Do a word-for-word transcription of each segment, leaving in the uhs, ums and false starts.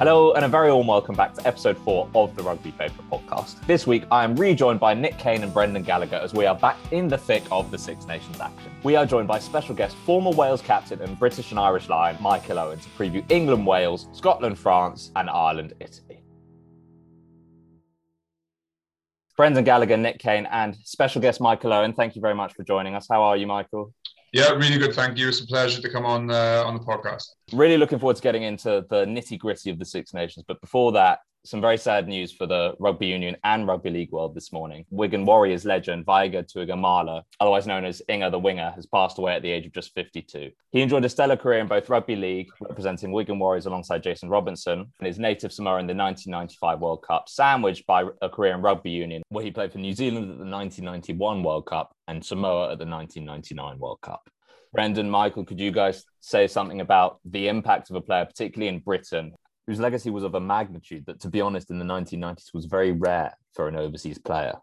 Hello and a very warm welcome back to episode four of the Rugby Paper Podcast. This week I am rejoined by Nick Cain and Brendan Gallagher as we are back in the thick of the Six Nations action. We are joined by special guest former Wales captain and British and Irish Lion Michael Owen to preview England, Wales, Scotland, France and Ireland, Italy. Brendan Gallagher, Nick Cain and special guest Michael Owen, thank you very much for joining us. How are you, Michael? Yeah, really good. Thank you. It's a pleasure to come on uh, on the podcast. Really looking forward to getting into the nitty-gritty of the Six Nations. But before that, some very sad news for the rugby union and rugby league world this morning. Wigan Warriors legend Viga Tuigamala, otherwise known as Inga the Winger, has passed away at the age of just fifty-two. He enjoyed a stellar career in both rugby league, representing Wigan Warriors alongside Jason Robinson, and his native Samoa in the nineteen ninety-five World Cup, sandwiched by a career in rugby union, where he played for New Zealand at the nineteen ninety-one World Cup and Samoa at the nineteen ninety-nine World Cup. Brendan, Michael, could you guys say something about the impact of a player, particularly in Britain, whose legacy was of a magnitude that, to be honest, in the nineteen nineties was very rare for an overseas player?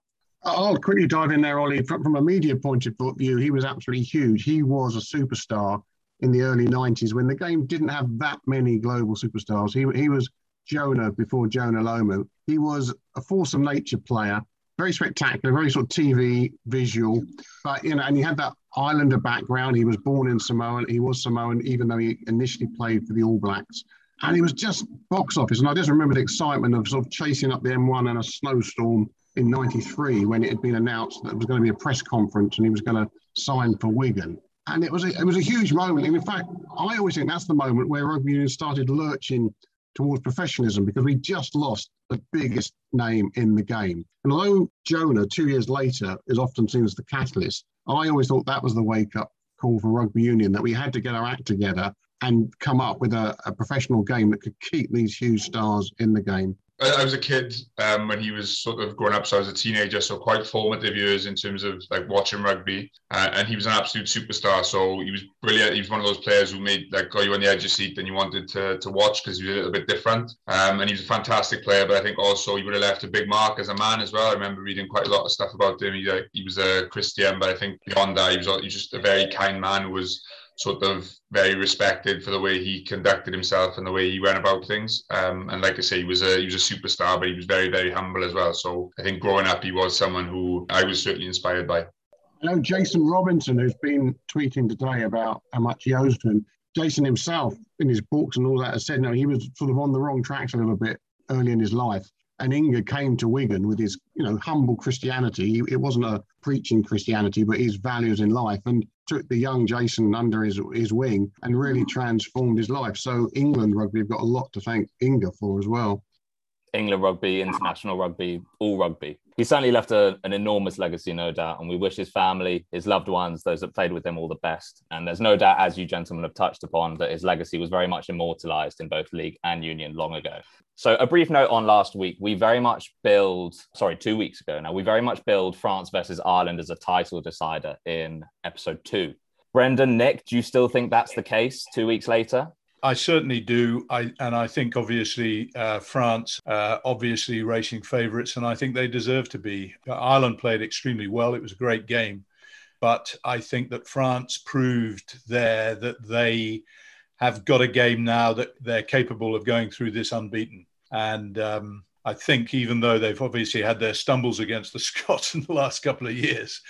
I'll quickly dive in there, Ollie. From, from a media point of view, he was absolutely huge. He was a superstar in the early nineties when the game didn't have that many global superstars. He, he was Jonah before Jonah Lomu. He was a force of nature player, very spectacular, very sort of T V visual. But, you know, and he had that Islander background. He was born in Samoa. He was Samoan, even though he initially played for the All Blacks. And he was just box office. And I just remember the excitement of sort of chasing up the M one in a snowstorm in ninety-three when it had been announced that it was going to be a press conference and he was going to sign for Wigan. And it was a, it was a huge moment. And in fact, I always think that's the moment where rugby union started lurching towards professionalism, because we just lost the biggest name in the game. And although Jonah, two years later, is often seen as the catalyst, I always thought that was the wake-up call for rugby union, that we had to get our act together and come up with a, a professional game that could keep these huge stars in the game. I was a kid um, when he was sort of growing up, so I was a teenager, so quite formative years in terms of like watching rugby. Uh, and he was an absolute superstar, so he was brilliant. He was one of those players who made like got you on the edge of your seat and you wanted to to watch because he was a little bit different. Um, and he was a fantastic player, but I think also he would have left a big mark as a man as well. I remember reading quite a lot of stuff about him. He, uh, he was a Christian, but I think beyond that, he was, he was just a very kind man who was sort of very respected for the way he conducted himself and the way he went about things. Um, and like I say, he was a he was a superstar, but he was very, very humble as well. So I think growing up, he was someone who I was certainly inspired by. I know Jason Robinson, who's been tweeting today about how much he owes to him. Jason himself, in his books and all that, has said, no, he was sort of on the wrong tracks a little bit early in his life. And Inga came to Wigan with his, you know, humble Christianity. It wasn't a preaching Christianity, but his values in life, and took the young Jason under his his wing and really transformed his life. So England rugby have got a lot to thank Inga for as well. England rugby, international rugby, all rugby. He certainly left a, an enormous legacy, no doubt, and we wish his family, his loved ones, those that played with him, all the best. And there's no doubt, as you gentlemen have touched upon, that his legacy was very much immortalised in both league and union long ago. So a brief note on last week, we very much build, sorry, two weeks ago now, we very much build France versus Ireland as a title decider in episode two. Brendan, Nick, do you still think that's the case two weeks later? I certainly do. I, and I think, obviously, uh, France, uh, obviously racing favourites, and I think they deserve to be. Ireland played extremely well. It was a great game. But I think that France proved there that they have got a game now that they're capable of going through this unbeaten. And um, I think even though they've obviously had their stumbles against the Scots in the last couple of years,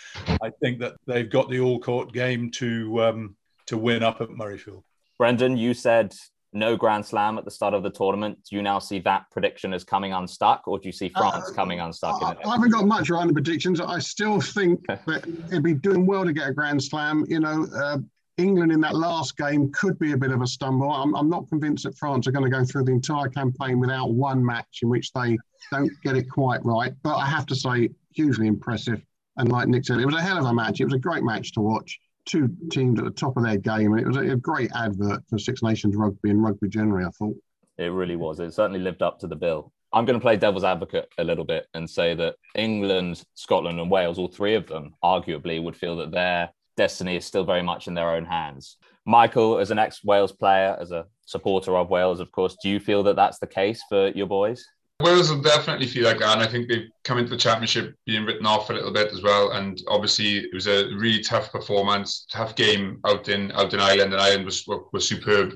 I think that they've got the all-court game to um, to win up at Murrayfield. Brendan, you said no Grand Slam at the start of the tournament. Do you now see that prediction as coming unstuck, or do you see France uh, coming unstuck? I, in I haven't got much around the predictions. I still think that it'd be doing well to get a Grand Slam. You know, uh, England in that last game could be a bit of a stumble. I'm, I'm not convinced that France are going to go through the entire campaign without one match in which they don't get it quite right. But I have to say, hugely impressive. And like Nick said, it was a hell of a match. It was a great match to watch. Two teams at the top of their game, and it was a great advert for Six Nations rugby and rugby generally, I thought. It really was. It certainly lived up to the bill. I'm going to play devil's advocate a little bit and say that England, Scotland and Wales, all three of them, arguably, would feel that their destiny is still very much in their own hands. Michael, as an ex-Wales player, as a supporter of Wales, of course, do you feel that that's the case for your boys? Wales will definitely feel like that, and I think they've come into the championship being written off a little bit as well. And obviously, it was a really tough performance, tough game out in out in Ireland, and Ireland was was superb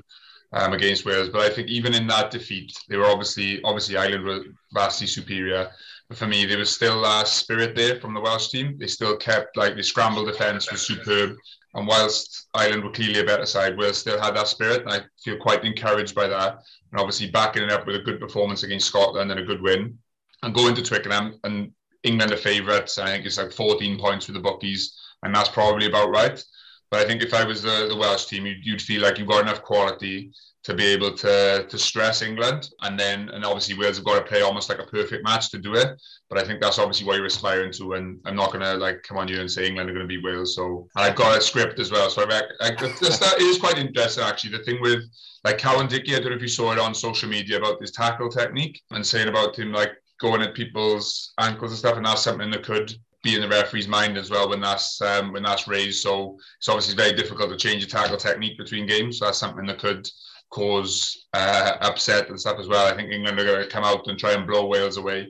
um, against Wales. But I think even in that defeat, they were obviously, obviously Ireland were vastly superior. But for me, there was still uh, spirit there from the Welsh team. They still kept, like, the scramble defence was superb. And whilst Ireland were clearly a better side, Wales still had that spirit. And I feel quite encouraged by that. And obviously backing it up with a good performance against Scotland and a good win. And going to Twickenham, and England are favourites. I think it's like fourteen points with the bookies. And that's probably about right. But I think if I was the, the Welsh team, you'd, you'd feel like you've got enough quality to be able to to stress England. And then, and obviously Wales have got to play almost like a perfect match to do it. But I think that's obviously what you're aspiring to. And I'm not going to like come on here and say England are going to beat Wales. So, and I've got a script as well. So I, I, that is quite interesting, actually. The thing with like Cowan Dickey, I don't know if you saw it on social media about his tackle technique and saying about him like going at people's ankles and stuff. And that's something that could be in the referee's mind as well when that's um, when that's raised. So it's obviously very difficult to change your tackle technique between games. So that's something that could cause uh, upset and stuff as well. I think England are going to come out and try and blow Wales away,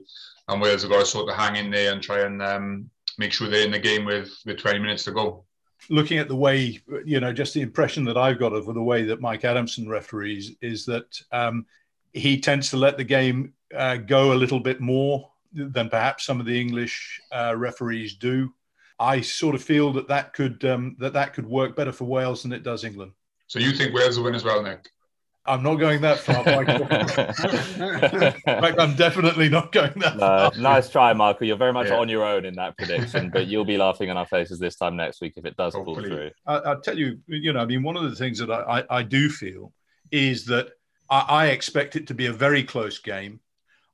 and Wales have got to sort of hang in there and try and um, make sure they're in the game with, with twenty minutes to go. Looking at the way, you know, just the impression that I've got of the way that Mike Adamson referees is that um, he tends to let the game uh, go a little bit more than perhaps some of the English uh, referees do. I sort of feel that that could um, that that could work better for Wales than it does England. So you think Wales will win as well, Nick? I'm not going that far, Michael. In fact, I'm definitely not going that no, far. Nice try, Michael. You're very much yeah. on your own in that prediction, but you'll be laughing in our faces this time next week if it does Hopefully. fall through. I, I'll tell you, you know, I mean, one of the things that I, I, I do feel is that I, I expect it to be a very close game.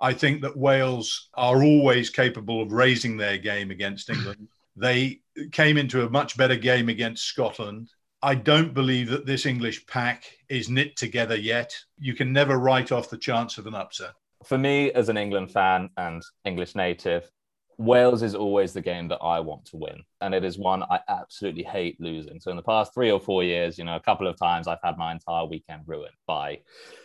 I think that Wales are always capable of raising their game against England. They came into a much better game against Scotland. I don't believe that this English pack is knit together yet. You can never write off the chance of an upset. For me, as an England fan and English native, Wales is always the game that I want to win. And it is one I absolutely hate losing. So in the past three or four years, you know, a couple of times I've had my entire weekend ruined by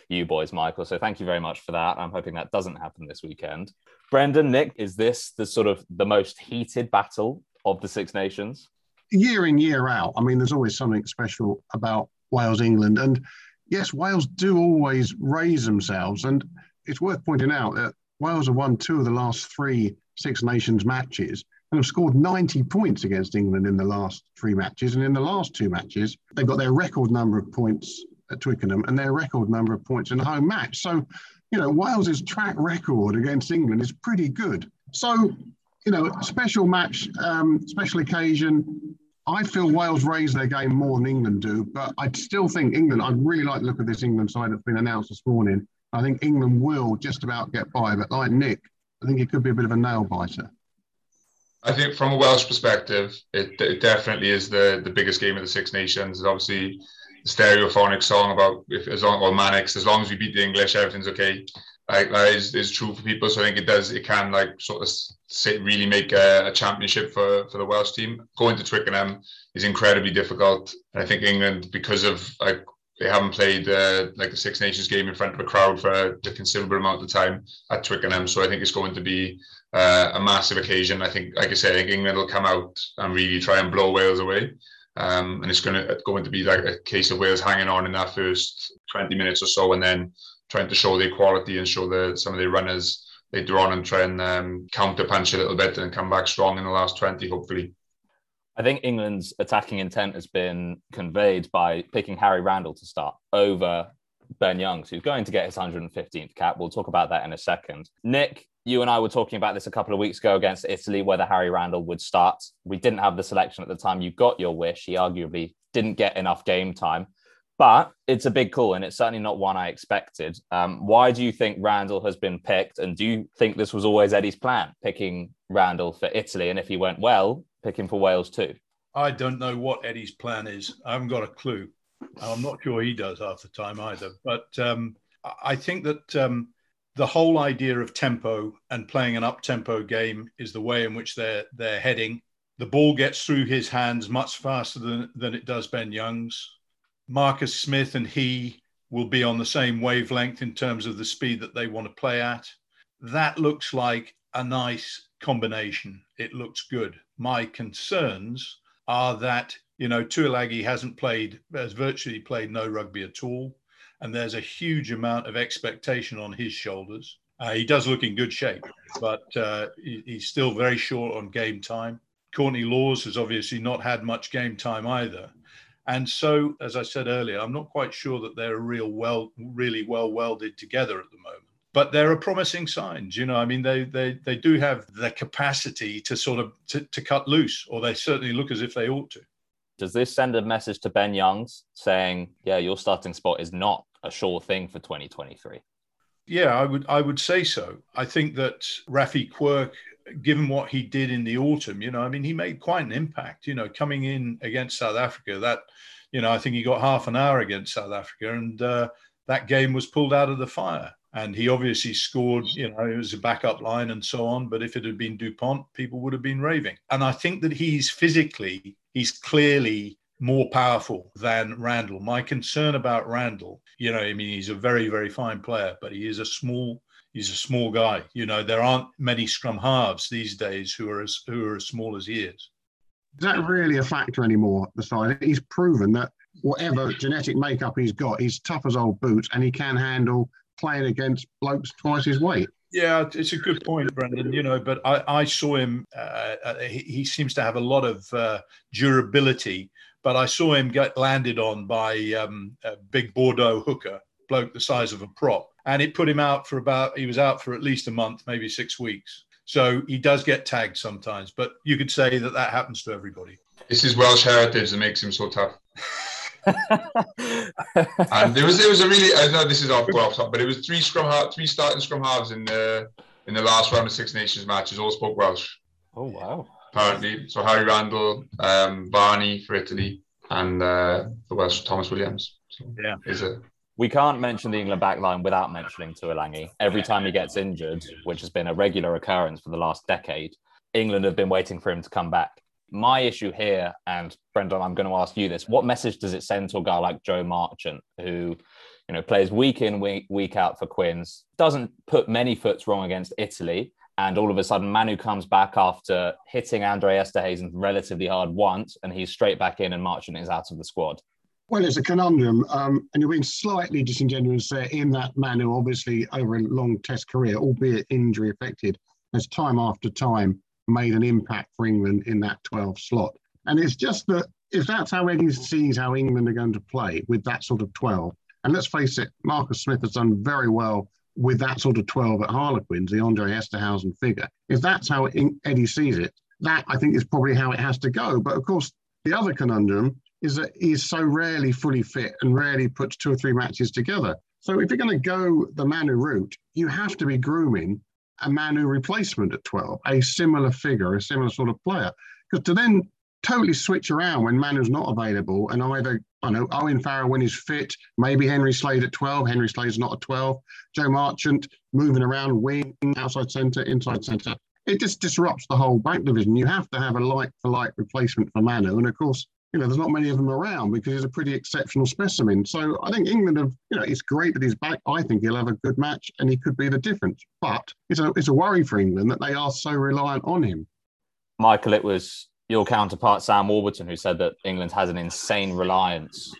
you boys, Michael. So thank you very much for that. I'm hoping that doesn't happen this weekend. Brendan, Nick, is this the sort of the most heated battle of the Six Nations? Year in, year out, I mean, there's always something special about Wales, England. And yes, Wales do always raise themselves. And it's worth pointing out that Wales have won two of the last three Six Nations matches and have scored ninety points against England in the last three matches. And in the last two matches, they've got their record number of points at Twickenham and their record number of points in the home match. So, you know, Wales's track record against England is pretty good. So, you know, special match, um, special occasion. I feel Wales raise their game more than England do, but I still think England, I really like the look of this England side that's been announced this morning. I think England will just about get by, but like Nick, I think it could be a bit of a nail-biter. I think from a Welsh perspective, it, it definitely is the, the biggest game of the Six Nations. It's obviously the stereophonic song about, if, as long, well, Mannix, as long as we beat the English, everything's okay. Like, that is, is true for people. So I think it does, it can like sort of sit, really make a, a championship for, for the Welsh team. Going to Twickenham is incredibly difficult. And I think England, because of like, they haven't played uh, like a Six Nations game in front of a crowd for a considerable amount of time at Twickenham. So I think it's going to be uh, a massive occasion. I think, like I said, I think England will come out and really try and blow Wales away. Um, and it's going to, going to be like a case of Wales hanging on in that first twenty minutes or so and then trying to show their quality and show the, some of their runners later on and try and um, counter-punch a little bit and come back strong in the last twenty, hopefully. I think England's attacking intent has been conveyed by picking Harry Randall to start over Ben Youngs, who's going to get his one hundred fifteenth cap. We'll talk about that in a second. Nick, you and I were talking about this a couple of weeks ago against Italy, whether Harry Randall would start. We didn't have the selection at the time. You got your wish. He arguably didn't get enough game time. But it's a big call, and it's certainly not one I expected. Um, why do you think Randall has been picked? And do you think this was always Eddie's plan, picking Randall for Italy? And if he went well, pick him for Wales too? I don't know what Eddie's plan is. I haven't got a clue. I'm not sure he does half the time either. But um, I think that um, the whole idea of tempo and playing an up-tempo game is the way in which they're, they're heading. The ball gets through his hands much faster than, than it does Ben Young's. Marcus Smith and he will be on the same wavelength in terms of the speed that they want to play at. That looks like a nice combination. It looks good. My concerns are that, you know, Tuilagi hasn't played, has virtually played no rugby at all. and there's a huge amount of expectation on his shoulders. Uh, he does look in good shape, but uh, he, he's still very short on game time. Courtney Laws has obviously not had much game time either. And so, as I said earlier, I'm not quite sure that they're real well, really well welded together at the moment. But there are promising signs, you know. I mean, they they they do have the capacity to sort of to, to cut loose, or they certainly look as if they ought to. Does this send a message to Ben Youngs saying, yeah, your starting spot is not a sure thing for twenty twenty-three? Yeah, I would I would say so. I think that Rafi Quirk, given what he did in the autumn, you know, I mean, he made quite an impact, you know, coming in against South Africa. That, you know, I think he got half an hour against South Africa, and uh, that game was pulled out of the fire. And he obviously scored, you know, it was a backup line and so on. But if it had been DuPont, people would have been raving. And I think that he's physically, he's clearly more powerful than Randall. My concern about Randall, you know, I mean, he's a very, very fine player, but he is a small, he's a small guy. You know, there aren't many scrum halves these days who are as, who are as small as he is. Is that really a factor anymore, the size? He's proven that whatever genetic makeup he's got, he's tough as old boots, and he can handle playing against blokes twice his weight. Yeah, it's a good point, Brendan, you know, but I, I saw him, uh, he, he seems to have a lot of uh, durability, but I saw him get landed on by um, a big Bordeaux hooker, bloke the size of a prop, and it put him out for about, he was out for at least a month, maybe six weeks. So he does get tagged sometimes, but you could say that that happens to everybody. It's his Welsh heritage that makes him so tough. And there was there was a really, I know this is off top, but it was three scrum halves, three starting scrum halves in the in the last round of Six Nations matches, all spoke Welsh. Oh wow! Apparently, so Harry Randall, um, Barney for Italy, and uh, the Welsh Thomas Williams. So, yeah, is it? We can't mention the England backline without mentioning Tuilagi. Every time he gets injured, which has been a regular occurrence for the last decade, England have been waiting for him to come back. My issue here, and Brendan, I'm going to ask you this, what message does it send to a guy like Joe Marchant, who, you know, plays week in, week, week out for Quins, doesn't put many foots wrong against Italy, and all of a sudden Manu comes back after hitting Andre Estherhazy relatively hard once, and he's straight back in and Marchant is out of the squad? Well, it's a conundrum, um, and you're being slightly disingenuous there in that Manu, obviously, over a long test career, albeit injury affected, as time after time made an impact for England in that twelve slot. And it's just that if that's how Eddie sees how England are going to play with that sort of twelve, and let's face it, Marcus Smith has done very well with that sort of twelve at Harlequins, the Andre Estherhazy figure. If that's how Eddie sees it, that I think is probably how it has to go. But of course, the other conundrum is that he's so rarely fully fit and rarely puts two or three matches together. So if you're going to go the Manu route, you have to be grooming a Manu replacement at twelve, a similar figure, a similar sort of player. Because to then totally switch around when Manu's not available and either, I know, Owen Farrell when he's fit, maybe Henry Slade at twelve, Henry Slade's not at twelve, Joe Marchant moving around wing, outside centre, inside centre, it just disrupts the whole back division. You have to have a like-for-like replacement for Manu. And of course, you know, there's not many of them around because he's a pretty exceptional specimen. So I think England have, you know, it's great that he's back. I think he'll have a good match and he could be the difference. But it's a, it's a worry for England that they are so reliant on him. Michael, it was your counterpart, Sam Warburton, who said that England has an insane reliance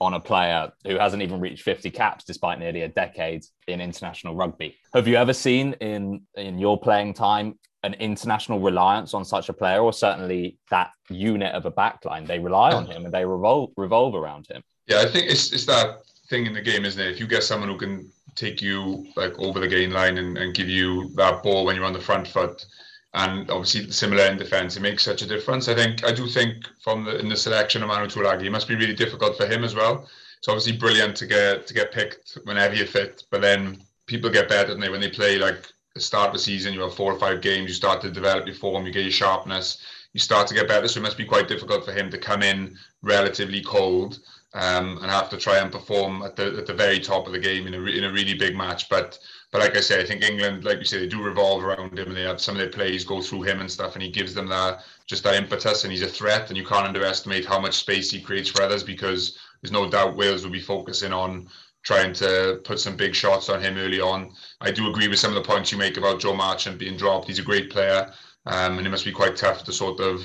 on a player who hasn't even reached fifty caps despite nearly a decade in international rugby. Have you ever seen in, in your playing time an international reliance on such a player, or certainly that unit of a backline? They rely on him and they revolve revolve around him. Yeah, I think it's it's that thing in the game, isn't it? If you get someone who can take you like over the gain line and, and give you that ball when you're on the front foot, and obviously similar in defence, it makes such a difference. I think I do think from the in the selection of Manu Tuilagi, it must be really difficult for him as well. It's obviously brilliant to get to get picked whenever you fit, but then people get better than they when they play like. The start of the season, you have four or five games, you start to develop your form, you get your sharpness, you start to get better. So it must be quite difficult for him to come in relatively cold um, and have to try and perform at the at the very top of the game in a re- in a really big match. But but like I say, I think England, like you say, they do revolve around him, and they have some of their plays go through him and stuff, and he gives them that just that impetus, and he's a threat, and you can't underestimate how much space he creates for others, because there's no doubt Wales will be focusing on trying to put some big shots on him early on. I do agree with some of the points you make about Joe Marchant being dropped. He's a great player, um, and it must be quite tough to sort of,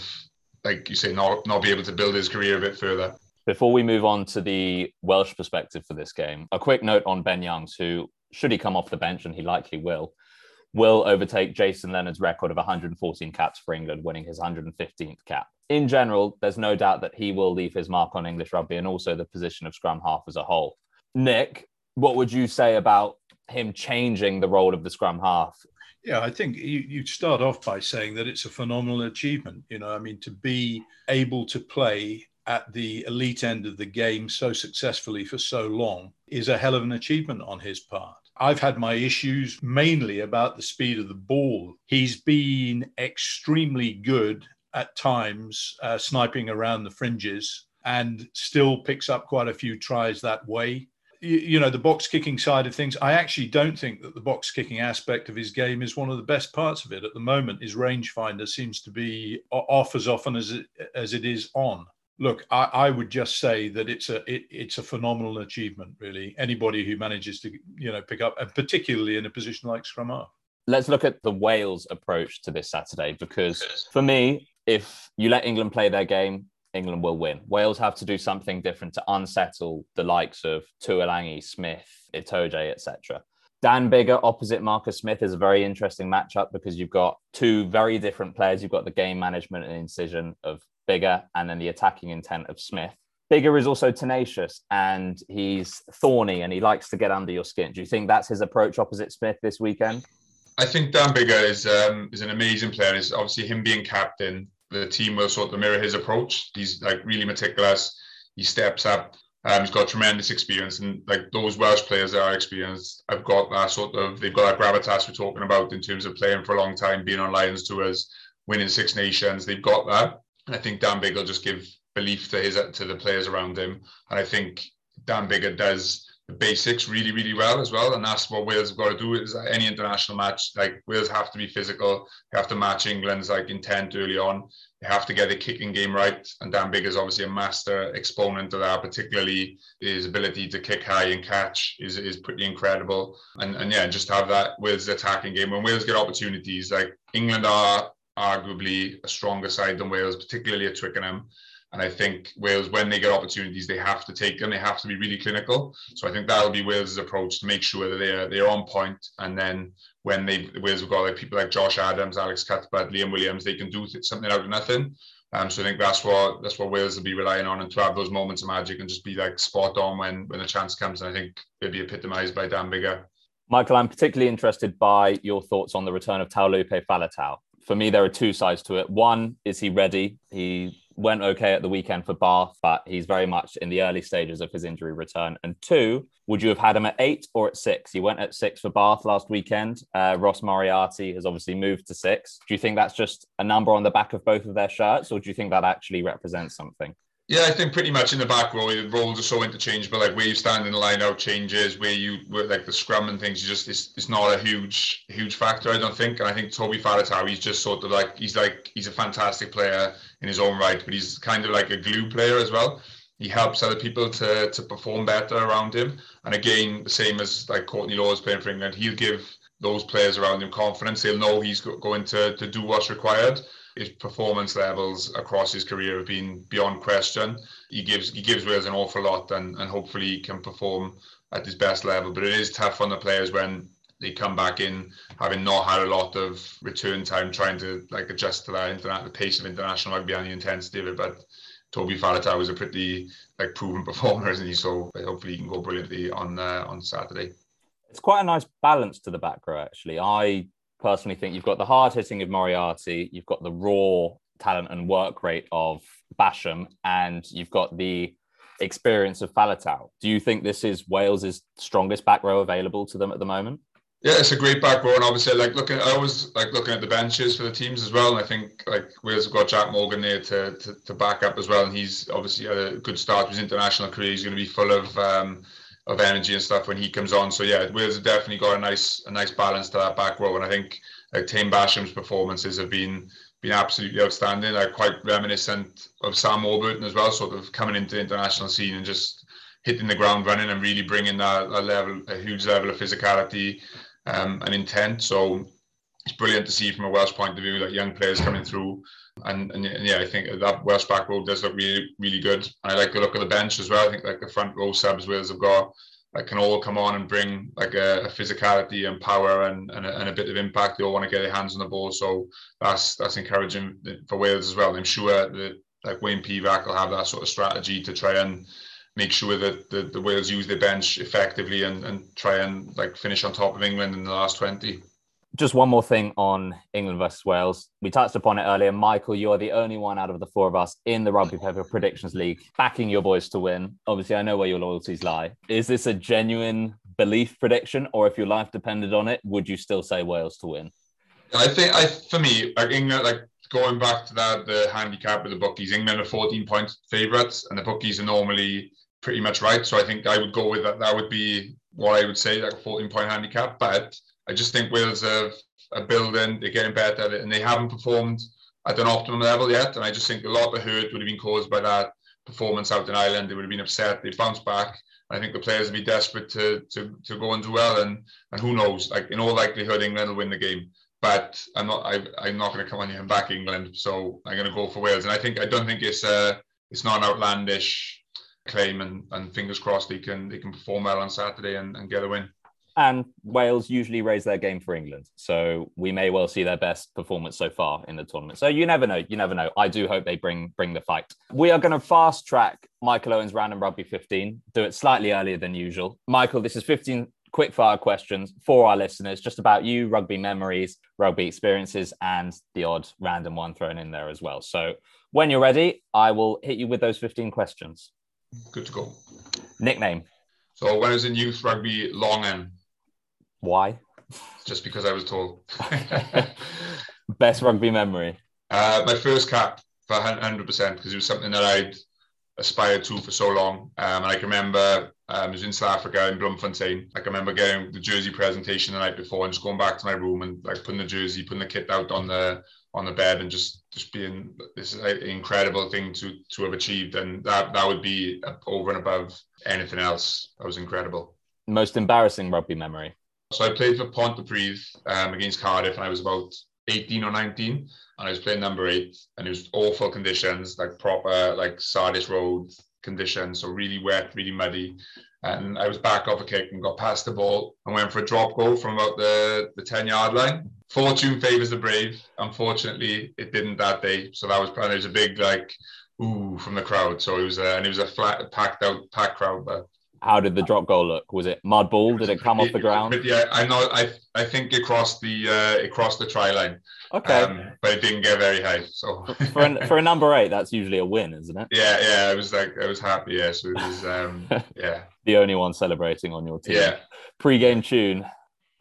like you say, not not be able to build his career a bit further. Before we move on to the Welsh perspective for this game, a quick note on Ben Youngs, who, should he come off the bench, and he likely will, will overtake Jason Leonard's record of one hundred fourteen caps for England, winning his one hundred fifteenth cap. In general, there's no doubt that he will leave his mark on English rugby and also the position of scrum half as a whole. Nick, what would you say about him changing the role of the scrum half? Yeah, I think you'd start off by saying that it's a phenomenal achievement. You know, I mean, to be able to play at the elite end of the game so successfully for so long is a hell of an achievement on his part. I've had my issues mainly about the speed of the ball. He's been extremely good at times, uh, sniping around the fringes, and still picks up quite a few tries that way. You, you know, the box kicking side of things, I actually don't think that the box kicking aspect of his game is one of the best parts of it. At the moment, his rangefinder seems to be off as often as it, as it is on. Look, I, I would just say that it's a it, it's a phenomenal achievement, really. Anybody who manages to, you know, pick up, and particularly in a position like scrum half. Let's look at the Wales approach to this Saturday, because for me, if you let England play their game, England will win. Wales have to do something different to unsettle the likes of Tuilagi, Smith, Itoje, et cetera. Dan Biggar opposite Marcus Smith is a very interesting matchup, because you've got two very different players. You've got the game management and incision of Biggar, and then the attacking intent of Smith. Biggar is also tenacious, and he's thorny, and he likes to get under your skin. Do you think that's his approach opposite Smith this weekend? I think Dan Biggar is um, is an amazing player. It's obviously him being captain, the team will sort of mirror his approach. He's like really meticulous. He steps up. Um, he's got tremendous experience, and like those Welsh players that are experienced, have got that sort of, they've got that gravitas we're talking about in terms of playing for a long time, being on Lions tours, winning Six Nations. They've got that. I think Dan Biggar will just give belief to his to the players around him. And I think Dan Biggar does the basics really, really well as well. And that's what Wales have got to do. Is any international match, like Wales have to be physical. They have to match England's like intent early on. They have to get the kicking game right. And Dan Biggar is obviously a master exponent of that, particularly his ability to kick high and catch is, is pretty incredible. And, and yeah, just have that Wales attacking game. When Wales get opportunities, like England are arguably a stronger side than Wales, particularly at Twickenham. And I think Wales, when they get opportunities, they have to take them. They have to be really clinical. So I think that'll be Wales' approach, to make sure that they're they're on point. And then when they Wales have got like people like Josh Adams, Alex Cuthbert, Liam Williams, they can do something out of nothing. Um, so I think that's what that's what Wales will be relying on, and to have those moments of magic and just be like spot on when when the chance comes. And I think they'll be epitomised by Dan Biggar. Michael, I'm particularly interested by your thoughts on the return of Taulupe Faletau. For me, there are two sides to it. One, is he ready? He went okay at the weekend for Bath, but he's very much in the early stages of his injury return. And two, would you have had him at eight or at six? He went at six for Bath last weekend. Uh, Ross Moriarty has obviously moved to six. Do you think that's just a number on the back of both of their shirts, or do you think that actually represents something? Yeah, I think pretty much in the back row, the roles are so interchangeable. Like where you stand in the line-out changes, where you where, like the scrum and things. You just it's, it's not a huge huge factor, I don't think. And I think Toby Faletau, he's just sort of like he's like he's a fantastic player in his own right, but he's kind of like a glue player as well. He helps other people to to perform better around him. And again, the same as like Courtney Law is playing for England, he'll give those players around him confidence. They'll know he's going to to do what's required. His performance levels across his career have been beyond question. He gives he gives Wales an awful lot, and, and hopefully he can perform at his best level. But it is tough on the players when they come back in, having not had a lot of return time, trying to like adjust to that interna- the pace of international rugby and the intensity of it. But Toby Faletau was a pretty like proven performer, isn't he? So hopefully he can go brilliantly on uh, on Saturday. It's quite a nice balance to the back row, actually. I personally think you've got the hard hitting of Moriarty, you've got the raw talent and work rate of Basham, and you've got the experience of Faletau. Do you think this is Wales's strongest back row available to them at the moment? Yeah, it's a great back row, and obviously, like looking, I always like looking at the benches for the teams as well. And I think like Wales have got Jack Morgan there to, to to back up as well, and he's obviously had a good start to his international career. He's going to be full of. Um, of energy and stuff when he comes on. So yeah, Wales have definitely got a nice a nice balance to that back row. And I think like Tame Basham's performances have been been absolutely outstanding. Like quite reminiscent of Sam Warburton as well, sort of coming into the international scene and just hitting the ground running and really bringing that a level, a huge level of physicality um, and intent. So it's brilliant to see from a Welsh point of view that like young players coming through And, and yeah, I think that Welsh back row does look really, really good. And I like the look of the bench as well. I think like the front row subs Wales have got, like, can all come on and bring like a, a physicality and power and and a, and a bit of impact. They all want to get their hands on the ball, so that's that's encouraging for Wales as well. I'm sure that like Wayne Pivac will have that sort of strategy to try and make sure that the, the Wales use their bench effectively and, and try and like finish on top of England in the last twenty. Just one more thing on England versus Wales. We touched upon it earlier. Michael, you're the only one out of the four of us in the Rugby Paper Predictions League backing your boys to win. Obviously, I know where your loyalties lie. Is this a genuine belief prediction, or if your life depended on it, would you still say Wales to win? I think, I for me, like England, like going back to that, the handicap with the bookies, England are fourteen-point favourites, and the bookies are normally pretty much right. So I think I would go with that. That would be what I would say, like a fourteen-point handicap, but I just think Wales are, are building, they're getting better at it, and they haven't performed at an optimum level yet. And I just think a lot of hurt would have been caused by that performance out in Ireland. They would have been upset. They bounced back. I think the players would be desperate to to to go and do well. And and who knows? Like in all likelihood, England will win the game. But I'm not. I, I'm not going to come on here and back England. So I'm going to go for Wales. And I think I don't think it's a, it's not an outlandish claim. And, and fingers crossed they can they can perform well on Saturday and, and get a win. And Wales usually raise their game for England. So we may well see their best performance so far in the tournament. So you never know. You never know. I do hope they bring bring the fight. We are going to fast track Michael Owen's Random Rugby fifteen. Do it slightly earlier than usual. Michael, this is fifteen quick fire questions for our listeners, just about you, rugby memories, rugby experiences, and the odd random one thrown in there as well. So when you're ready, I will hit you with those fifteen questions. Good to go. Nickname. So when I was in youth rugby, Long N. Why? Just because I was told. Best rugby memory? Uh, my first cap, for one hundred percent, because it was something that I'd aspired to for so long. Um, and I can remember, um, I was in South Africa, in Bloemfontein. Like, I remember getting the jersey presentation the night before and just going back to my room and like putting the jersey, putting the kit out on the on the bed and just, just being, this is an incredible thing to to have achieved. And that, that would be over and above anything else. That was incredible. Most embarrassing rugby memory? So I played for Pontypridd um, against Cardiff, and I was about eighteen or nineteen, and I was playing number eight, and it was awful conditions, like proper, like Sardis Road conditions, so really wet, really muddy, and I was back off a kick and got past the ball and went for a drop goal from about the, the ten-yard line. Fortune favours the brave. Unfortunately, it didn't that day, so that was, and it was a big, like, ooh, from the crowd, so it was, a, and it was a flat, packed out, packed crowd, but how did the drop goal look? Was it mud ball? Did it come off the ground? Yeah, I know. I I think it crossed the uh, it crossed the try line. Okay, um, but it didn't get very high. So for an, for a number eight, that's usually a win, isn't it? Yeah, yeah. I was like, I was happy. Yeah, so it was. Um, yeah, the only one celebrating on your team. Yeah. Pre-game tune.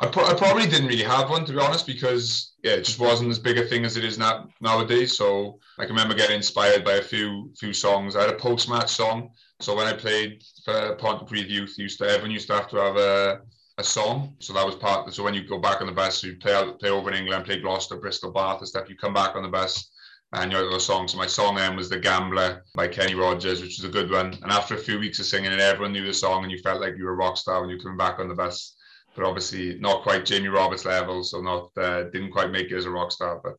I, pro- I probably didn't really have one, to be honest, because yeah, it just wasn't as big a thing as it is now nowadays. So I can remember getting inspired by a few few songs. I had a post-match song. So when I played for Pontypridd Youth, used to, everyone used to have to have a, a song. So that was part of the, so when you go back on the bus, so you play out, play over in England, play Gloucester, Bristol, Bath and stuff, you come back on the bus and you have a song. So my song then was The Gambler by Kenny Rogers, which was a good one. And after a few weeks of singing it, everyone knew the song and you felt like you were a rock star when you came back on the bus. But obviously not quite Jamie Roberts level, so not uh, didn't quite make it as a rock star, but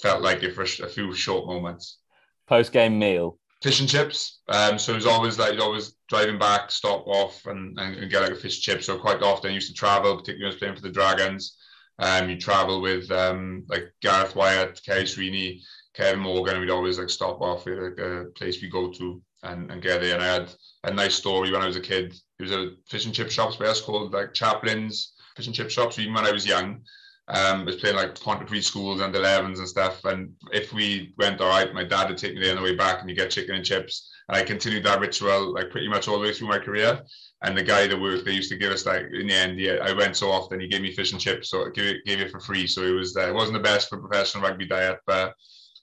felt like it for a few short moments. Post-game meal. Fish and chips. Um, so it was always like, always driving back, stop off and, and, and get like a fish and chip. So quite often I used to travel, particularly when I was playing for the Dragons. Um, you travel with um, like Gareth Wyatt, Kerry Sweeney, Kevin Morgan. We'd always like stop off at like a place we go to and, and get there. And I had a nice story when I was a kid. It was a fish and chip shops by us called like Chaplin's Fish and Chip Shops. Even when I was young, Um, I was playing like Pontypridd schools and elevens and stuff, and if we went all right, my dad would take me there on the way back and you get chicken and chips, and I continued that ritual like pretty much all the way through my career. And the guy that worked, they used to give us like in the end, yeah, I went so often he gave me fish and chips, so I gave it, gave it for free. So it was uh, it wasn't the best for professional rugby diet, but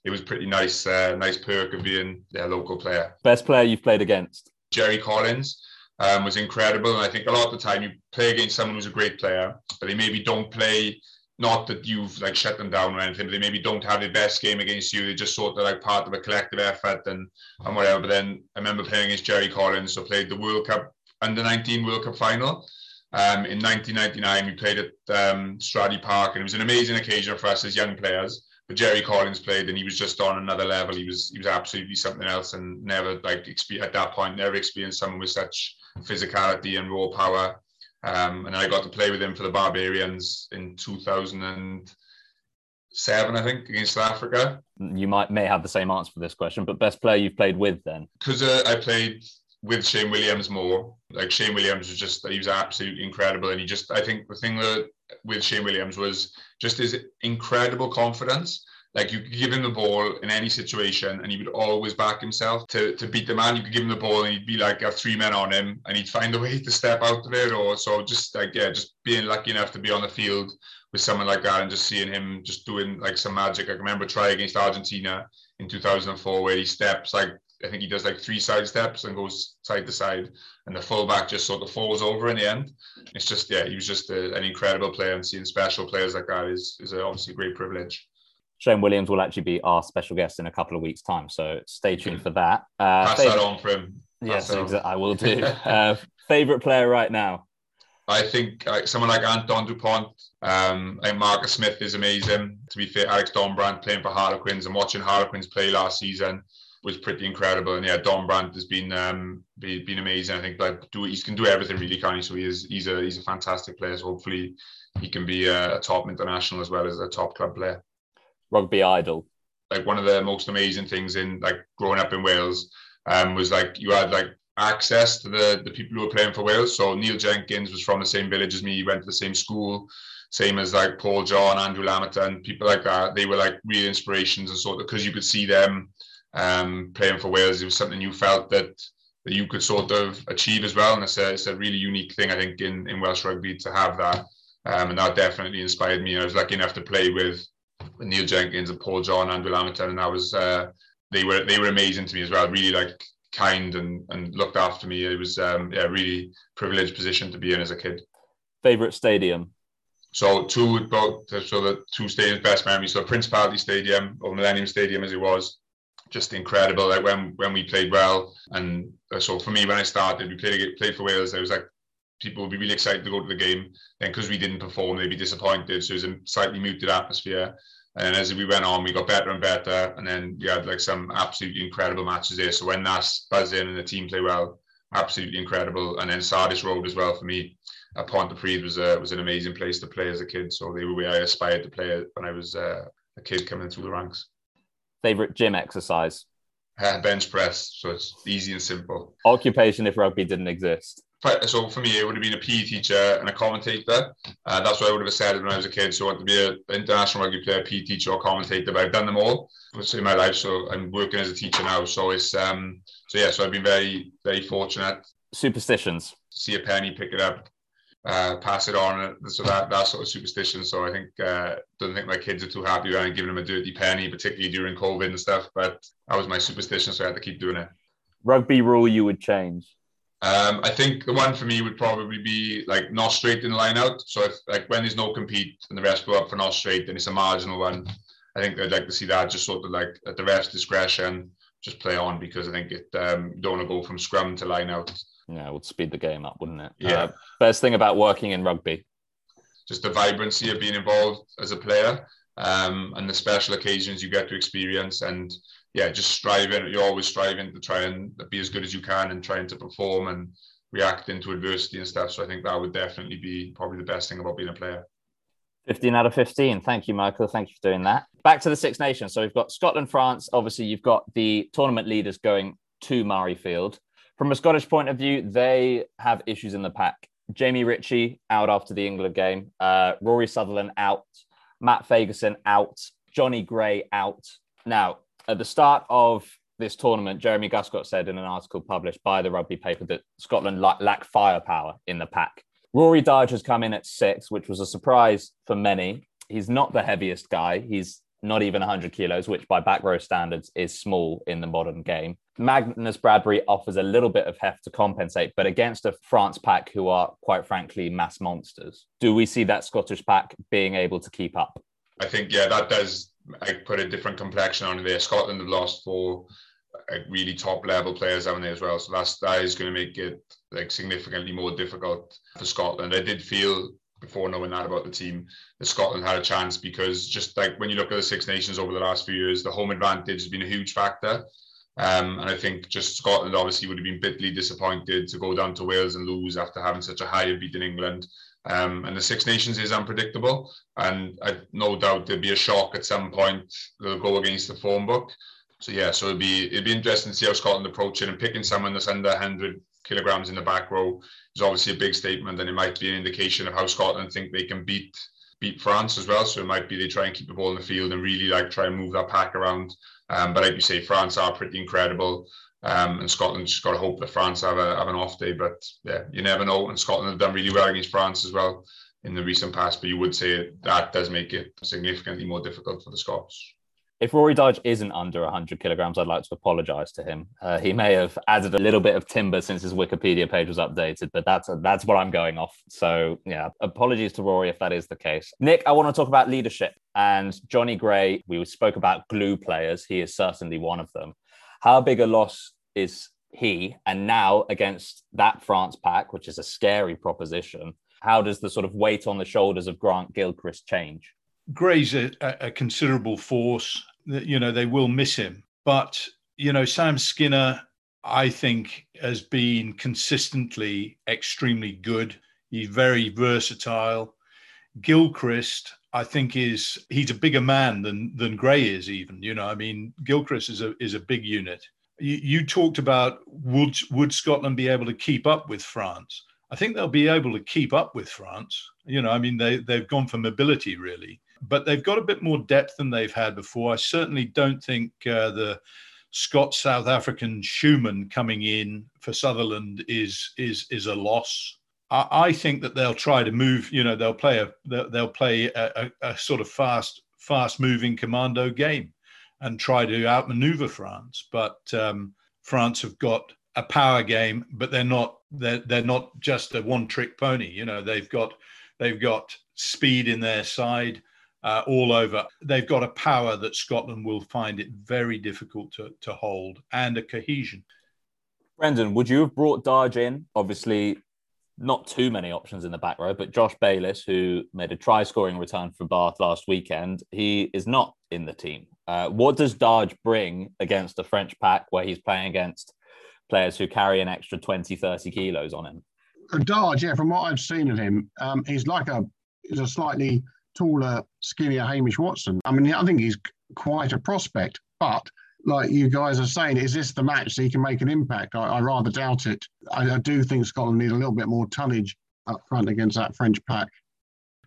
it was pretty nice uh, nice perk of being a local player. Best player you've played against? Jerry Collins. Um, was incredible, and I think a lot of the time you play against someone who's a great player, but they maybe don't play, not that you've like shut them down or anything, but they maybe don't have their best game against you. They just sort of like part of a collective effort and, and whatever. But then I remember playing against Jerry Collins, so played the World Cup, under nineteen World Cup final. Um, in nineteen ninety-nine, we played at um, Stradley Park, and it was an amazing occasion for us as young players. But Jerry Collins played, and he was just on another level. He was he was absolutely something else, and never like at that point never experienced someone with such physicality and raw power. Um, and I got to play with him for the Barbarians in two thousand seven, I think, against South Africa. You might may have the same answer for this question, but best player you've played with then? Because uh, I played with Shane Williams more. Like Shane Williams was just, he was absolutely incredible. And he just, I think the thing that with Shane Williams was just his incredible confidence. Like you could give him the ball in any situation and he would always back himself to, to beat the man. You could give him the ball and he'd be like, have three men on him and he'd find a way to step out of it. Or so just like, yeah, just being lucky enough to be on the field with someone like that and just seeing him just doing like some magic. I can remember a try against Argentina in two thousand four where he steps like, I think he does like three side steps and goes side to side and the fullback just sort of falls over in the end. It's just, yeah, he was just a, an incredible player, and seeing special players like that is, is obviously a great privilege. Shane Williams will actually be our special guest in a couple of weeks' time, so stay tuned for that. Uh, Pass favorite... that on for him. Pass yes, exa- I will do. uh, favourite player right now? I think uh, someone like Anton Dupont. Um, I think Marcus Smith is amazing. To be fair, Alex Donbrand playing for Harlequins and watching Harlequins play last season was pretty incredible. And yeah, Donbrand has been um, be, been amazing. I think like do he can do everything really, can't he? So he is he's a he's a fantastic player. So hopefully he can be a, a top international as well as a top club player. Rugby idol. Like one of the most amazing things in like growing up in Wales um, was like you had like access to the, the people who were playing for Wales. So Neil Jenkins was from the same village as me. He went to the same school, same as like Paul John, Andrew Lamerton, people like that. They were like real inspirations and sort of, because you could see them um, playing for Wales. It was something you felt that, that you could sort of achieve as well. And it's a, it's a really unique thing, I think, in, in Welsh rugby to have that. Um, and that definitely inspired me. I was lucky enough to play with Neil Jenkins and Paul John, Andrew Lamerton, and that was uh, they were they were amazing to me as well. Really like kind and and looked after me. It was um, yeah, a really privileged position to be in as a kid. Favorite stadium? So two both so the two stadiums best memories. So Principality Stadium or Millennium Stadium as it was, just incredible. Like when when we played well, and so for me when I started, we played played for Wales. I was like, people would be really excited to go to the game, and because we didn't perform, they'd be disappointed. So it was a slightly muted atmosphere. And as we went on, we got better and better. And then we had like some absolutely incredible matches there. So when that's buzz in and the team play well, absolutely incredible. And then Sardis Road as well for me. At Pontypridd was a, was an amazing place to play as a kid. So they were where I aspired to play when I was uh, a kid coming through the ranks. Favorite gym exercise? Uh, bench press. So it's easy and simple. Occupation if rugby didn't exist? So for me, it would have been a P E teacher and a commentator. Uh, that's what I would have said when I was a kid. So I wanted to be an international rugby player, P E teacher or commentator, but I've done them all in my life. So I'm working as a teacher now. So it's um, so yeah, so I've been very, very fortunate. Superstitions. See a penny, pick it up, uh, pass it on. So that, that sort of superstition. So I think, uh, don't think my kids are too happy when I'm giving them a dirty penny, particularly during COVID and stuff. But that was my superstition, so I had to keep doing it. Rugby rule you would change? Um, I think the one for me would probably be like not straight in line out. So if like when there's no compete and the refs go up for not straight, then it's a marginal one. I think I'd like to see that just sort of like at the ref's discretion, just play on, because I think it um, don't want to go from scrum to line out. Yeah, it would speed the game up, wouldn't it? Yeah. Uh, best thing about working in rugby? Just the vibrancy of being involved as a player um, and the special occasions you get to experience, and yeah, just striving. You're always striving to try and be as good as you can and trying to perform and reacting to adversity and stuff. So I think that would definitely be probably the best thing about being a player. fifteen out of fifteen. Thank you, Michael. Thank you for doing that. Back to the Six Nations. So we've got Scotland, France. Obviously, you've got the tournament leaders going to Murrayfield. From a Scottish point of view, they have issues in the pack. Jamie Ritchie out after the England game. Uh, Rory Sutherland out. Matt Fagerson out. Johnny Gray out. Now, at the start of this tournament, Jeremy Guscott said in an article published by the Rugby Paper that Scotland lack firepower in the pack. Rory Dyche has come in at six, which was a surprise for many. He's not the heaviest guy. He's not even one hundred kilos, which by back row standards is small in the modern game. Magnus Bradbury offers a little bit of heft to compensate, but against a France pack who are, quite frankly, mass monsters. Do we see that Scottish pack being able to keep up? I think, yeah, that does... I put a different complexion on it there. Scotland have lost four like, really top level players, haven't they, as well? So that's, that is going to make it like significantly more difficult for Scotland. I did feel before knowing that about the team, that Scotland had a chance, because just like when you look at the Six Nations over the last few years, the home advantage has been a huge factor. Um, and I think just Scotland obviously would have been bitterly disappointed to go down to Wales and lose after having such a high of beating England. Um, and the Six Nations is unpredictable, and I, no doubt there'll be a shock at some point that'll go against the form book. So yeah, so it'd be it'd be interesting to see how Scotland approach it, and picking someone that's under one hundred kilograms in the back row is obviously a big statement, and it might be an indication of how Scotland think they can beat beat France as well. So it might be they try and keep the ball in the field and really like try and move that pack around. Um, but like you say, France are pretty incredible. Um, and Scotland just got to hope that France have, a, have an off day. But yeah, you never know. And Scotland have done really well against France as well in the recent past. But you would say that does make it significantly more difficult for the Scots. If Rory Dodge isn't under one hundred kilograms, I'd like to apologise to him. Uh, he may have added a little bit of timber since his Wikipedia page was updated, but that's that's what I'm going off. So, yeah, apologies to Rory if that is the case. Nick, I want to talk about leadership. And Johnny Gray, we spoke about glue players. He is certainly one of them. How big a loss is he? And now against that France pack, which is a scary proposition, how does the sort of weight on the shoulders of Grant Gilchrist change? Gray's a, a considerable force. You know, they will miss him. But, you know, Sam Skinner, I think, has been consistently extremely good. He's very versatile. Gilchrist, I think, is he's a bigger man than than Gray is even. You know, I mean, Gilchrist is a is a big unit. You, you talked about would, would Scotland be able to keep up with France? I think they'll be able to keep up with France. You know, I mean, they, they've gone for mobility, really. But they've got a bit more depth than they've had before. I certainly don't think uh, the Scots-South African Schumann coming in for Sutherland is is is a loss. I, I think that they'll try to move. You know, they'll play a they'll play a, a, a sort of fast fast moving commando game, and try to outmaneuver France. But um, France have got a power game, but they're not they're, they're not just a one trick pony. You know, they've got they've got speed in their side. Uh, all over. They've got a power that Scotland will find it very difficult to, to hold, and a cohesion. Brendan, would you have brought Darge in? Obviously, not too many options in the back row, but Josh Bayliss, who made a try-scoring return for Bath last weekend, he is not in the team. Uh, what does Darge bring against the French pack where he's playing against players who carry an extra twenty, thirty kilos on him? Darge, yeah, from what I've seen of him, um, he's like a, he's a slightly... taller, skinnier Hamish Watson. I mean, I think he's quite a prospect, but like you guys are saying, is this the match so he can make an impact? I, I rather doubt it. I, I do think Scotland need a little bit more tonnage up front against that French pack.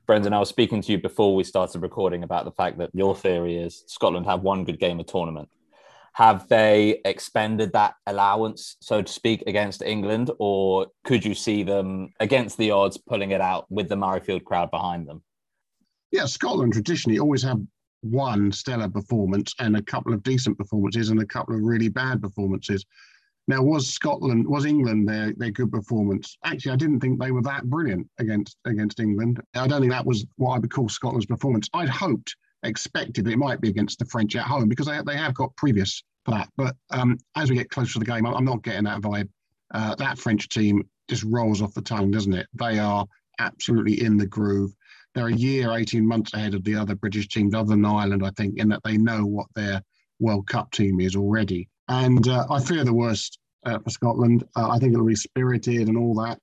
Brendan, I was speaking to you before we started recording about the fact that your theory is Scotland have one good game of tournament. Have they expended that allowance, so to speak, against England, or could you see them against the odds pulling it out with the Murrayfield crowd behind them? Yeah, Scotland traditionally always have one stellar performance and a couple of decent performances and a couple of really bad performances. Now, was Scotland, was England their, their good performance? Actually, I didn't think they were that brilliant against against England. I don't think that was what I would call Scotland's performance. I'd hoped, expected that it might be against the French at home because they, they have got previous for that. But um, as we get closer to the game, I'm not getting that vibe. Uh, that French team just rolls off the tongue, doesn't it? They are absolutely in the groove. They're a year, eighteen months ahead of the other British teams, other than Ireland, I think, in that they know what their World Cup team is already. And uh, I fear the worst uh, for Scotland. Uh, I think it'll be spirited and all that.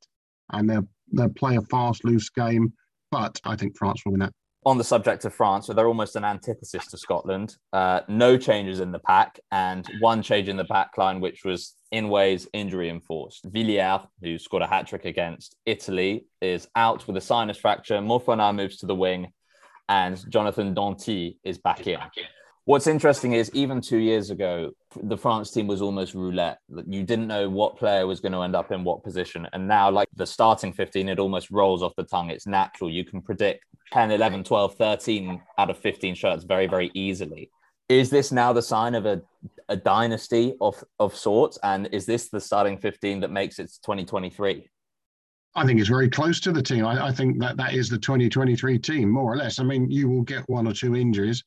And they'll, they'll play a fast, loose game. But I think France will win that. On the subject of France, so they're almost an antithesis to Scotland. Uh, no changes in the pack and one change in the back line, which was in ways injury enforced. Villiers, who scored a hat-trick against Italy, is out with a sinus fracture. Mofona moves to the wing and Jonathan Danty is back in. What's interesting is even two years ago, the France team was almost roulette. You didn't know what player was going to end up in what position. And now, like the starting fifteen, it almost rolls off the tongue. It's natural. You can predict ten, eleven, twelve, thirteen out of fifteen shirts very, very easily. Is this now the sign of a, a dynasty of, of sorts? And is this the starting fifteen that makes it twenty twenty-three? I think it's very close to the team. I, I think that that is the twenty twenty-three team, more or less. I mean, you will get one or two injuries.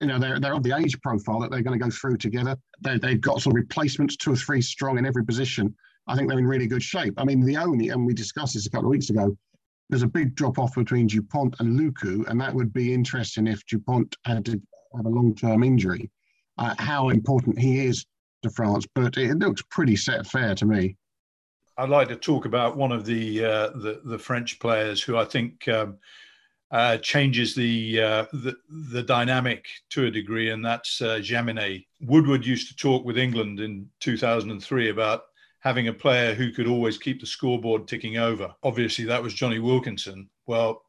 You know, they're, they're of the age profile that they're going to go through together. They, they've got some replacements, two or three strong in every position. I think they're in really good shape. I mean, the only, and we discussed this a couple of weeks ago, there's a big drop-off between Dupont and Luku, and that would be interesting if Dupont had to have a long-term injury, uh, how important he is to France. But it looks pretty set fair to me. I'd like to talk about one of the uh, the, the French players who I think um, uh, changes the, uh, the the dynamic to a degree, and that's uh, Jaminet. Woodward used to talk with England in two thousand three about having a player who could always keep the scoreboard ticking over. Obviously, that was Johnny Wilkinson. Well,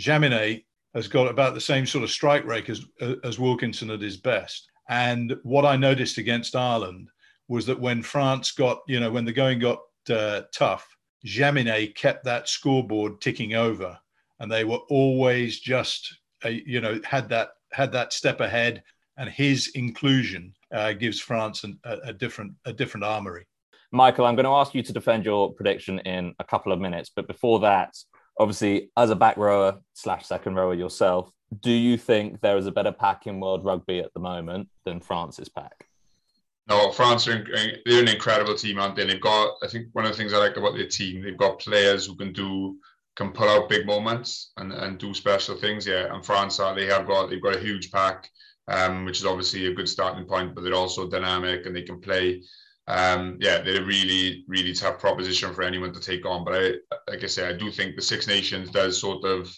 Jaminet has got about the same sort of strike rate as, as Wilkinson at his best. And what I noticed against Ireland was that when France got, you know, when the going got uh, tough, Jaminet kept that scoreboard ticking over, and they were always just, uh, you know, had that had that step ahead. And his inclusion uh, gives France an, a, a different a different armoury. Michael, I'm going to ask you to defend your prediction in a couple of minutes. But before that, obviously, as a back rower slash second rower yourself, do you think there is a better pack in world rugby at the moment than France's pack? No, France are in, they're an incredible team, aren't they? They've got, I think one of the things I like about their team, they've got players who can do, can pull out big moments and, and do special things. Yeah, and France are, they have got, they've got a huge pack, um, which is obviously a good starting point, but they're also dynamic and they can play. Um, yeah, they're a really, really tough proposition for anyone to take on. But I, like I say, I do think the Six Nations does sort of,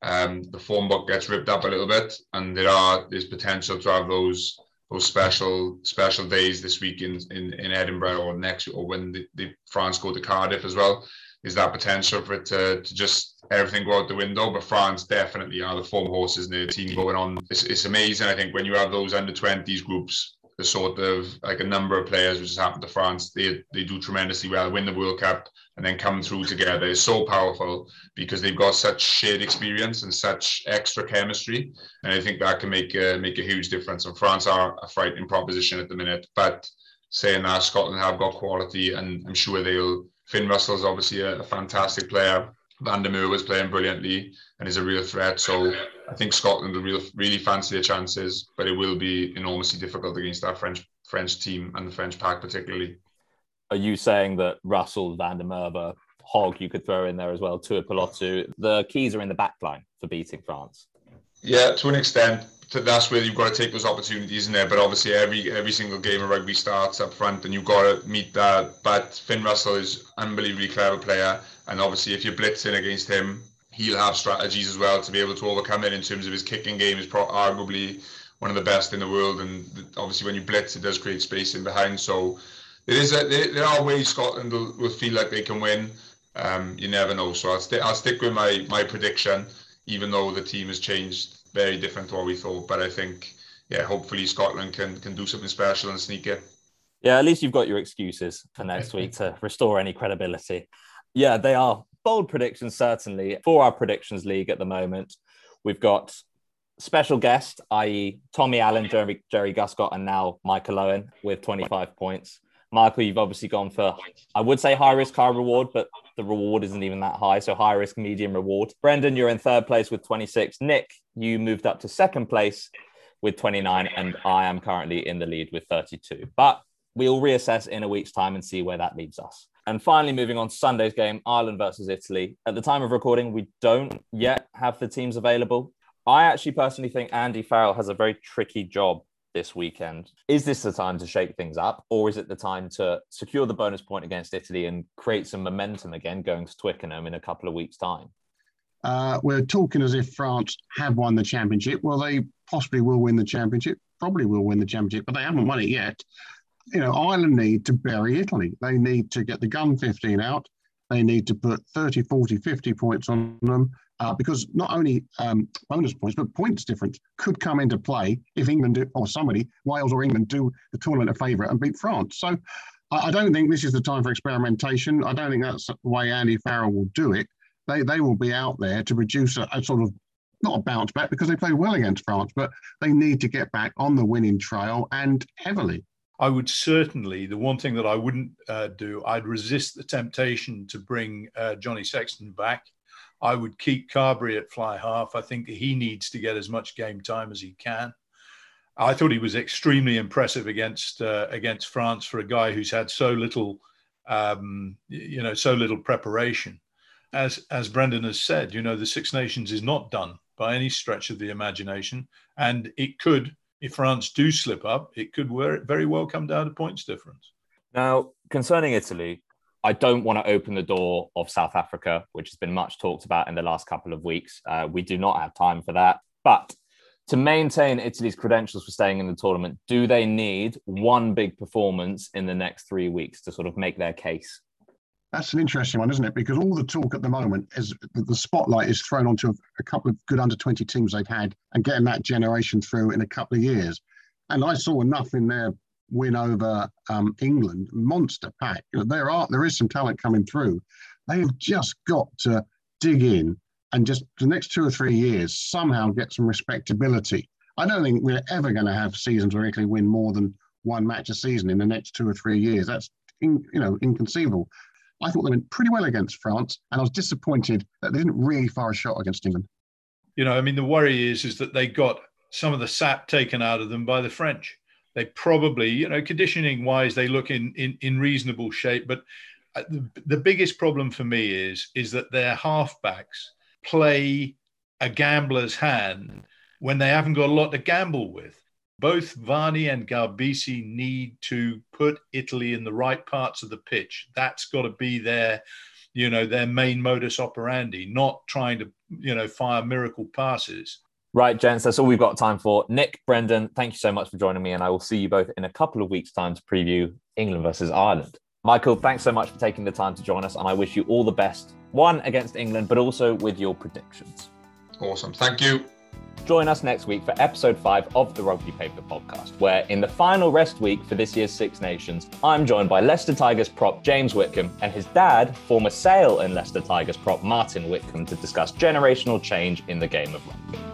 um, the form book gets ripped up a little bit, and there are there's potential to have those those special special days this week in in, in Edinburgh, or next, or when the, the France go to Cardiff as well. Is that potential for it to, to just everything go out the window? But France definitely are the form horses in their team going on. It's it's amazing. I think when you have those under twenties groups, the sort of like a number of players, which has happened to France, they they do tremendously well, win the World Cup, and then come through together. It's so powerful because they've got such shared experience and such extra chemistry, and I think that can make a, make a huge difference. And France are a frightening proposition at the minute, but saying that, Scotland have got quality, and I'm sure they'll. Finn Russell's obviously a, a fantastic player. Van der Meer was playing brilliantly and is a real threat. So I think Scotland will really, really fancy their chances, but it will be enormously difficult against that French French team and the French pack particularly. Are you saying that Russell, Van der Merwe, Hogg, you could throw in there as well, Tuipulotu, the keys are in the back line for beating France? Yeah, to an extent. That's where you've got to take those opportunities in there. But obviously every every single game of rugby starts up front and you've got to meet that. But Finn Russell is an unbelievably clever player. And obviously if you're blitzing against him, he'll have strategies as well to be able to overcome it in terms of his kicking game is pro- arguably one of the best in the world. And obviously when you blitz, it does create space in behind. So there is a, there are ways Scotland will, will feel like they can win. Um, you never know. So I'll, st- I'll stick with my, my prediction, even though the team has changed. Very different to what we thought, but I think, yeah, hopefully Scotland can can do something special and sneak it. Yeah, at least you've got your excuses for next week to restore any credibility. Yeah, they are bold predictions, certainly. For our Predictions League at the moment, we've got special guest, that is. Tommy Allen, Jerry, Jerry Guscott, and now Michael Owen with twenty-five points. Michael, you've obviously gone for, I would say high risk, high reward, but the reward isn't even that high. So high risk, medium reward. Brendan, you're in third place with twenty-six. Nick, you moved up to second place with twenty-nine, and I am currently in the lead with thirty-two. But we'll reassess in a week's time and see where that leaves us. And finally, moving on to Sunday's game, Ireland versus Italy. At the time of recording, we don't yet have the teams available. I actually personally think Andy Farrell has a very tricky job this weekend. Is this the time to shake things up, or is it the time to secure the bonus point against Italy and create some momentum again going to Twickenham in a couple of weeks' time? Uh, we're talking as if France have won the championship. Well, they possibly will win the championship, probably will win the championship, but they haven't won it yet. You know, Ireland need to bury Italy. They need to get the gun fifteen out. They need to put thirty, forty, fifty points on them. Uh, because not only um, bonus points, but points difference could come into play if England do, or somebody, Wales or England, do the tournament a favour and beat France. So I, I don't think this is the time for experimentation. I don't think that's the way Andy Farrell will do it. They they will be out there to produce a, a sort of, not a bounce back, because they played well against France, but they need to get back on the winning trail, and heavily. I would certainly, the one thing that I wouldn't uh, do, I'd resist the temptation to bring uh, Johnny Sexton back. I would keep Carberry at fly half. I think he needs to get as much game time as he can. I thought he was extremely impressive against uh, against France for a guy who's had so little, um, you know, so little preparation. as as Brendan has said, you know, the Six Nations is not done by any stretch of the imagination. And it could, if France do slip up, it could very well come down to points difference. Now, concerning Italy, I don't want to open the door of South Africa, which has been much talked about in the last couple of weeks. Uh, we do not have time for that. But to maintain Italy's credentials for staying in the tournament, do they need one big performance in the next three weeks to sort of make their case? That's an interesting one, isn't it? Because all the talk at the moment is that the spotlight is thrown onto a couple of good under twenty teams they've had and getting that generation through in a couple of years. And I saw enough in their win over um, England, monster pack. You know, there are there is some talent coming through. They've just got to dig in and just the next two or three years somehow get some respectability. I don't think we're ever going to have seasons where Italy win more than one match a season in the next two or three years. That's in, you know inconceivable. I thought they went pretty well against France, and I was disappointed that they didn't really fire a shot against England. You know, I mean, the worry is, is that they got some of the sap taken out of them by the French. They probably, you know, conditioning-wise, they look in, in, in reasonable shape. But the, the biggest problem for me is, is that their halfbacks play a gambler's hand when they haven't got a lot to gamble with. Both Varney and Garbisi need to put Italy in the right parts of the pitch. That's got to be their, you know, their main modus operandi, not trying to, you know, fire miracle passes. Right, gents, that's all we've got time for. Nick, Brendan, thank you so much for joining me, and I will see you both in a couple of weeks' time to preview England versus Ireland. Michael, thanks so much for taking the time to join us, and I wish you all the best, one, against England, but also with your predictions. Awesome, thank you. Join us next week for episode five of the Rugby Paper Podcast, where in the final rest week for this year's Six Nations, I'm joined by Leicester Tigers prop James Whitcomb and his dad, former Sale and Leicester Tigers prop Martin Whitcomb, to discuss generational change in the game of rugby.